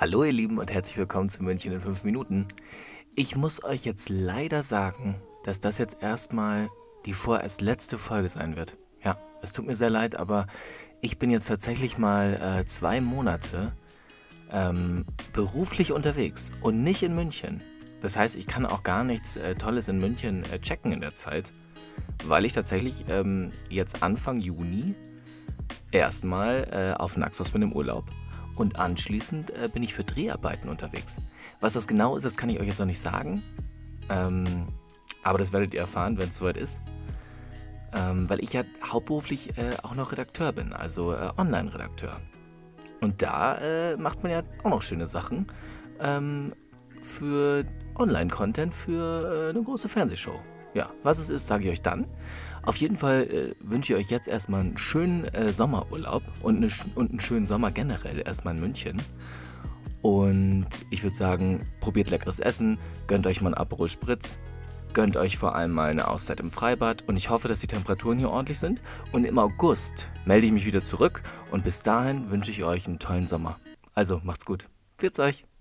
Hallo ihr Lieben und herzlich willkommen zu München in 5 Minuten. Ich muss euch jetzt leider sagen, dass das jetzt erstmal die vorerst letzte Folge sein wird. Ja, es tut mir sehr leid, aber ich bin jetzt tatsächlich mal 2 Monate beruflich unterwegs und nicht in München. Das heißt, ich kann auch gar nichts Tolles in München checken in der Zeit, weil ich tatsächlich jetzt Anfang Juni erstmal auf Naxos bin im Urlaub. Und anschließend bin ich für Dreharbeiten unterwegs. Was das genau ist, das kann ich euch jetzt noch nicht sagen. Aber das werdet ihr erfahren, wenn es soweit ist. Weil ich ja hauptberuflich auch noch Redakteur bin, also Online-Redakteur. Und da macht man ja auch noch schöne Sachen für Online-Content, für eine große Fernsehshow. Ja, was es ist, sage ich euch dann. Auf jeden Fall wünsche ich euch jetzt erstmal einen schönen Sommerurlaub und einen schönen Sommer generell erstmal in München. Und ich würde sagen, probiert leckeres Essen, gönnt euch mal einen Aperol Spritz, gönnt euch vor allem mal eine Auszeit im Freibad und ich hoffe, dass die Temperaturen hier ordentlich sind. Und im August melde ich mich wieder zurück und bis dahin wünsche ich euch einen tollen Sommer. Also macht's gut, pfiat's euch!